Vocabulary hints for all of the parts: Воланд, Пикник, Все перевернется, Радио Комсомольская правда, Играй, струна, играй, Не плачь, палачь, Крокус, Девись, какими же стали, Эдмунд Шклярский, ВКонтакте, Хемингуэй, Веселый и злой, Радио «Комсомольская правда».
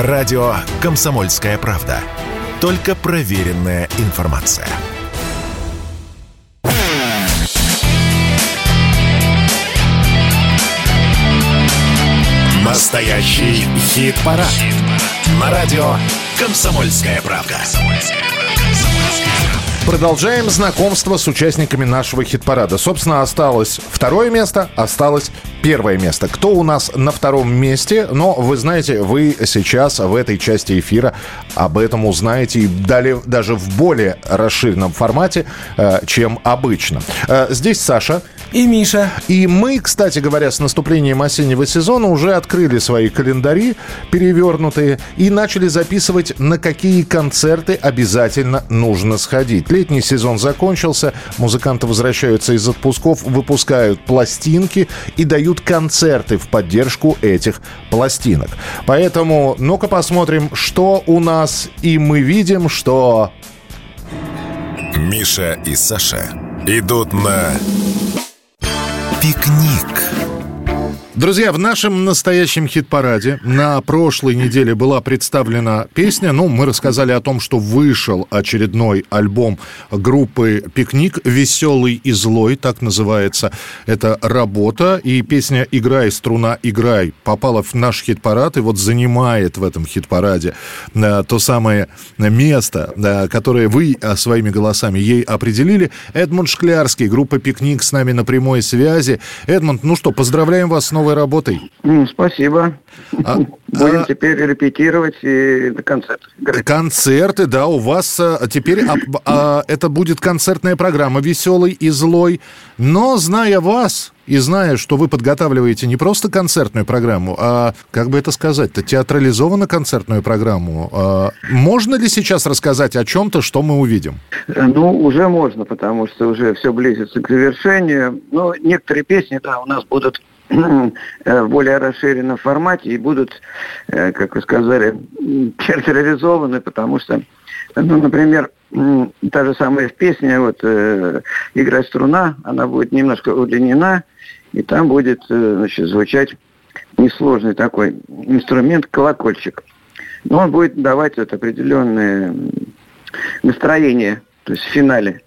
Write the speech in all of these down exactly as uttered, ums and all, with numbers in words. Радио «Комсомольская правда». Только проверенная информация. Настоящий хит-парад. Хит-парад. На радио «Комсомольская правда». Продолжаем знакомство с участниками нашего хит-парада. Собственно, осталось второе место, осталось первое место. Кто у нас на втором месте? Но вы знаете, вы сейчас в этой части эфира об этом узнаете и далее даже в более расширенном формате, чем обычно. Здесь Саша. И Миша. И мы, кстати говоря, с наступлением осеннего сезона уже открыли свои календари перевернутые и начали записывать, на какие концерты обязательно нужно сходить. Летний сезон закончился, музыканты возвращаются из отпусков, выпускают пластинки и дают концерты в поддержку этих пластинок. Поэтому, ну-ка посмотрим, что у нас, и мы видим, что... Миша и Саша идут на... Пикник. Друзья, в нашем настоящем хит-параде на прошлой неделе была представлена песня. Ну, мы рассказали о том, что вышел очередной альбом группы «Пикник», «Веселый и злой», так называется эта работа. И песня «Играй, струна, играй» попала в наш хит-парад и вот занимает в этом хит-параде то самое место, которое вы своими голосами ей определили. Эдмунд Шклярский, группа «Пикник», с нами на прямой связи. Эдмунд, ну что, поздравляем вас с новым работой. Ну, спасибо. А, Будем а... теперь репетировать и на концертах играть. Концерты, да, у вас а, теперь а, а, это будет концертная программа «Веселый и злой». Но, зная вас и зная, что вы подготавливаете не просто концертную программу, а, как бы это сказать-то, театрализованно концертную программу, а, можно ли сейчас рассказать о чем-то, что мы увидим? Ну, уже можно, потому что уже все близится к завершению. Но некоторые песни, да, у нас будут в более расширенном формате и будут, как вы сказали, театрализованы, потому что, ну, например, та же самая песня, вот «Играй, струна», она будет немножко удлинена, и там будет, значит, звучать несложный такой инструмент колокольчик. Но он будет давать вот определенное настроение, то есть в финале.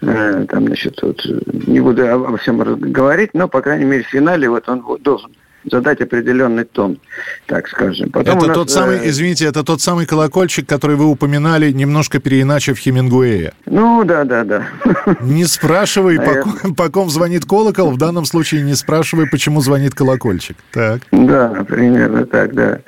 Там, значит, вот, не буду обо всем говорить, но, по крайней мере, в финале вот он должен задать определенный тон, так скажем. Потом это нас... тот самый, извините, это тот самый колокольчик, который вы упоминали, немножко переиначив Хемингуэя. Ну, да, да, да. Не спрашивай, а по, я... ком, по ком звонит колокол, в данном случае не спрашивай, почему звонит колокольчик. Так. Да, примерно так, да.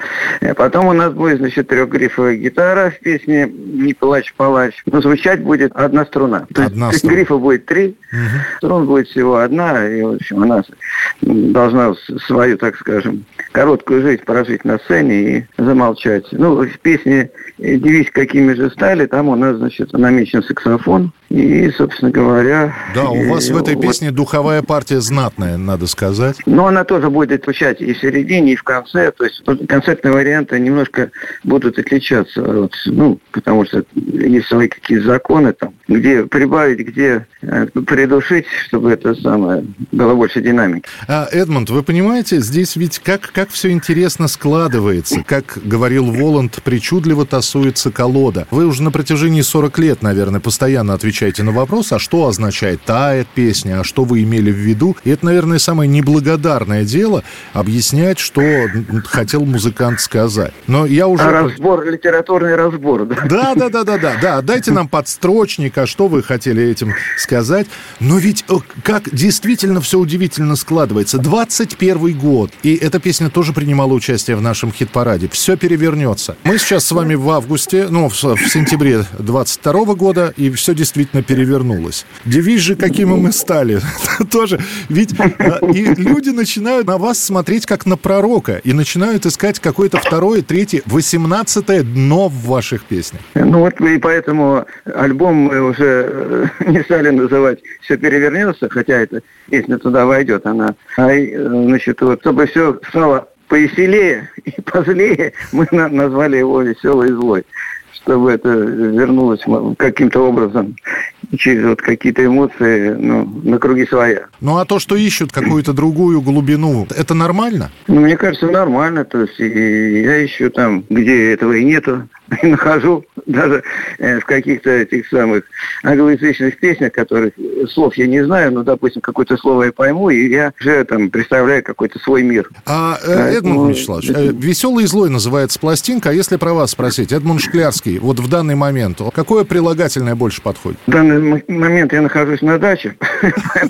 Потом у нас будет, значит, трехгрифовая гитара в песне «Не плачь, палачь». Но звучать будет одна струна. Одна То струна. Грифа будет три, угу. Струн будет всего одна, и, в общем, она должна свою, так скажем, короткую жизнь прожить на сцене и замолчать. Ну, в песне «Девись, какими же стали», там у нас, значит, намечен саксофон. И, собственно говоря... Да, у вас и, в этой вот... песне духовая партия знатная, надо сказать. Но она тоже будет звучать и в середине, и в конце. То есть концертные варианты немножко будут отличаться. Вот, ну, потому что есть свои какие-то законы, там, где прибавить, где э, придушить, чтобы это самое было больше динамики. А, Эдмунд, вы понимаете, здесь ведь как, как все интересно складывается. Как говорил Воланд, причудливо тасуется колода. Вы уже на протяжении сорок лет, наверное, постоянно отвечаете на вопрос, а что означает «тает песня», а что вы имели в виду. И это, наверное, самое неблагодарное дело — объяснять, что хотел музыкант сказать. Но я уже... Разбор, литературный разбор. Да, да, да, да, да, да. Дайте нам подстрочник, а что вы хотели этим сказать. Но ведь как действительно все удивительно складывается. двадцать первый год, и эта песня тоже принимала участие в нашем хит-параде. «Все перевернется». Мы сейчас с вами в августе, ну, в сентябре двадцать второго года, и все действительно перевернулось. Девись же, какими мы стали. Тоже. Ведь и люди начинают на вас смотреть как на пророка, и начинают искать какое-то второе, третье, восемнадцатое дно в ваших песнях. Ну вот и поэтому альбом мы уже не стали называть «Все перевернется», хотя эта песня туда войдет, она, а, значит, вот, чтобы все стало повеселее и позлее, мы назвали его «Веселый и злой». чтобы это вернулось каким-то образом через вот какие-то эмоции, ну, на круги своя. Ну, а то, что ищут какую-то другую глубину, это нормально? Ну, мне кажется, нормально. То есть я ищу там, где этого и нету, и нахожу даже в каких-то этих самых англоязычных песнях, которых слов я не знаю, но, допустим, какое-то слово я пойму, и я уже там представляю какой-то свой мир. А, Эдмунд Вячеславович, «Веселый и злой» называется пластинка, а если про вас спросить, Эдмунд Шклярский, вот в данный момент, какое прилагательное больше подходит? В данный момент я нахожусь на даче,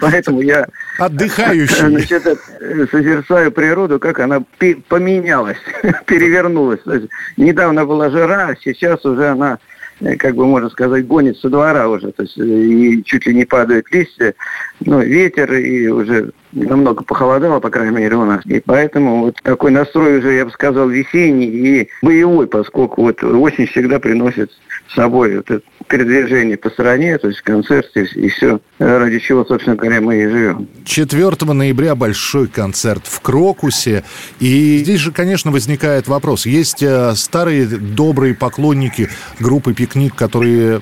поэтому я отдыхающий, созерцаю природу, как она поменялась, перевернулась. Недавно была жара, а сейчас уже она, как бы можно сказать, гонит со двора уже. То есть и чуть ли не падают листья, ну, ветер, и уже намного похолодало, по крайней мере, у нас. И поэтому вот такой настрой уже, я бы сказал, весенний и боевой, поскольку вот осень всегда приносит с собой вот это передвижение по стране, то есть концерты и все, ради чего, собственно говоря, мы и живем. четвёртого ноября большой концерт в Крокусе. И здесь же, конечно, возникает вопрос. Есть старые добрые поклонники группы «Пикник», которые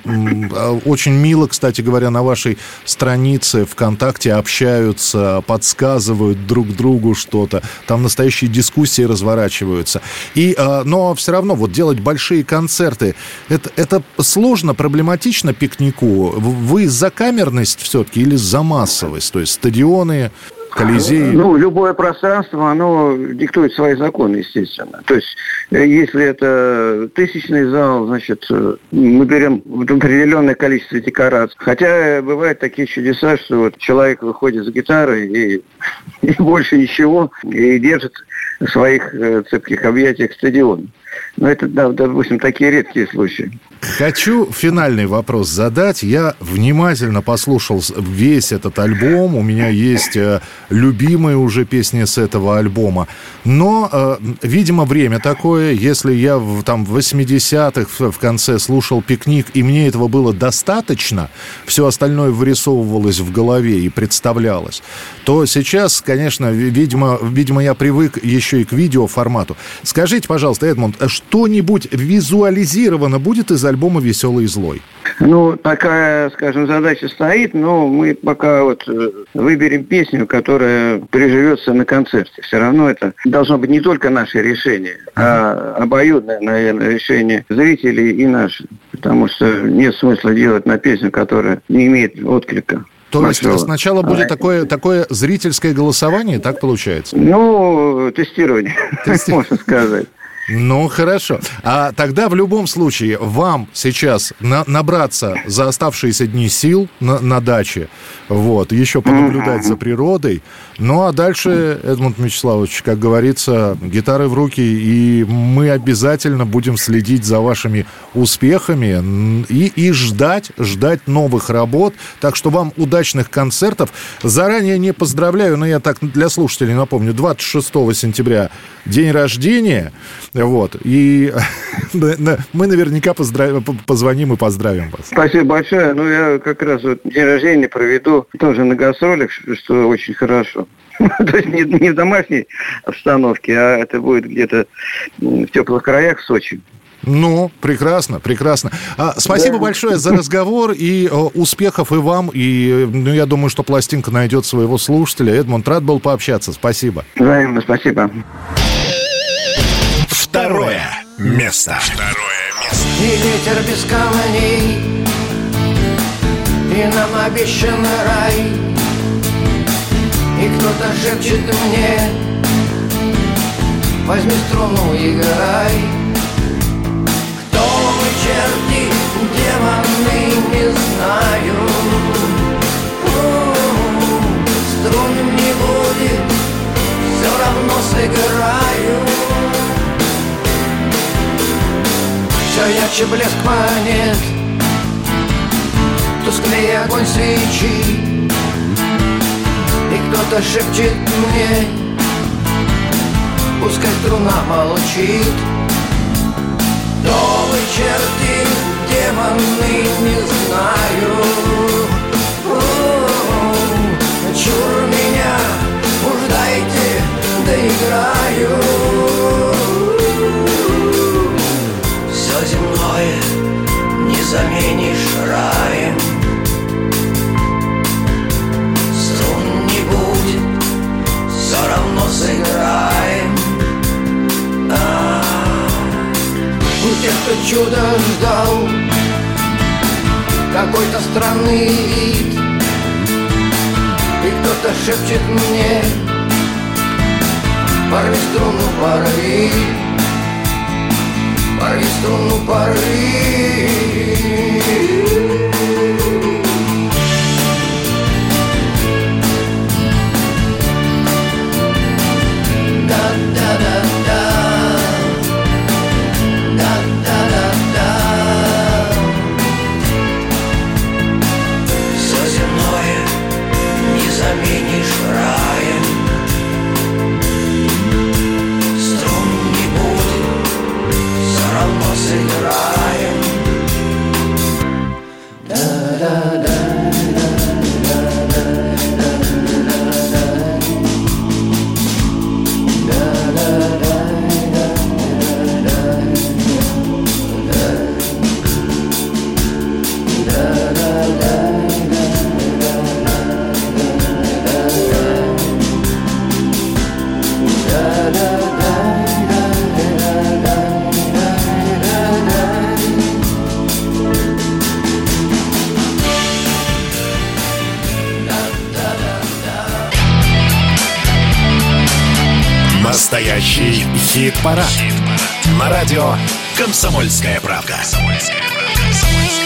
очень мило, кстати говоря, на вашей странице ВКонтакте общаются, подсказывают друг другу что-то. Там настоящие дискуссии разворачиваются. И, но все равно вот делать большие концерты, это, это сложно, проблематично «Пикнику». Вы за камерность все-таки или за массовость? То есть стадионы, Колизей? Ну, любое пространство, оно диктует свои законы, естественно. То есть, если это тысячный зал, значит, мы берем определенное количество декораций. Хотя бывают такие чудеса, что вот человек выходит с гитарой и, и больше ничего, и держит в своих цепких объятиях стадион. Но это, да, допустим, такие редкие случаи. Хочу финальный вопрос задать. Я внимательно послушал весь этот альбом. У меня есть э, любимые уже песни с этого альбома. Но, э, видимо, время такое. Если я в, там, в восьмидесятых в, в конце слушал «Пикник», и мне этого было достаточно, все остальное вырисовывалось в голове и представлялось, то сейчас, конечно, видимо, видимо я привык еще и к видеоформату. Скажите, пожалуйста, Эдмунд, что-нибудь визуализировано будет из альбома «Веселый и злой»? Ну, такая, скажем, задача стоит, но мы пока вот выберем песню, которая приживется на концерте. Все равно это должно быть не только наше решение, а обоюдное, наверное, решение зрителей и наше. Потому что нет смысла делать на песню, которая не имеет отклика. То есть сначала будет такое, такое зрительское голосование, так получается? Ну, тестирование, можно сказать. Ну, хорошо. А тогда в любом случае вам сейчас на- набраться за оставшиеся дни сил на, на даче, вот, еще понаблюдать за природой. Ну, а дальше, Эдмунд Вячеславович, как говорится, гитары в руки, и мы обязательно будем следить за вашими успехами и, и ждать, ждать новых работ. Так что вам удачных концертов. Заранее не поздравляю, но я так для слушателей напомню, двадцать шестого сентября день рождения. Вот, и мы наверняка поздрав... позвоним и поздравим вас. Спасибо большое. Ну, я как раз вот день рождения проведу тоже на гастролях, что очень хорошо. То есть не, не в домашней обстановке, а это будет где-то в теплых краях в Сочи. Ну, прекрасно, прекрасно. А, спасибо да. большое за разговор и о, успехов и вам. И, ну, я думаю, что пластинка найдет своего слушателя. Эдмунд, рад был пообщаться. Спасибо. Взаимно, спасибо. Второе место. Второе место. И ветер без камней, и нам обещан рай, и кто-то шепчет мне: возьми струну, играй. Кто мы, черти, демоны, не знаю. У-у-у, струн не будет, все равно сыграю. Все ярче блеск монет, тусклее огонь свечи, и кто-то шепчет мне: пускай струна молчит. Новые черты, демоны, не знаю. У-у-у, чур меня, уж дайте, доиграю. Земное тех, кто чудо ждал. Какой-то странный вид, и кто-то шепчет мне: порви струну, порви, порви струну, порви. Заменишь раем, струн не будет, все равно сыграем. Да-да-да, да-да-да, да-да-да, да-да-да. Настоящий хит-парад. Хит-парад на радио «Комсомольская правда». «Комсомольская правда».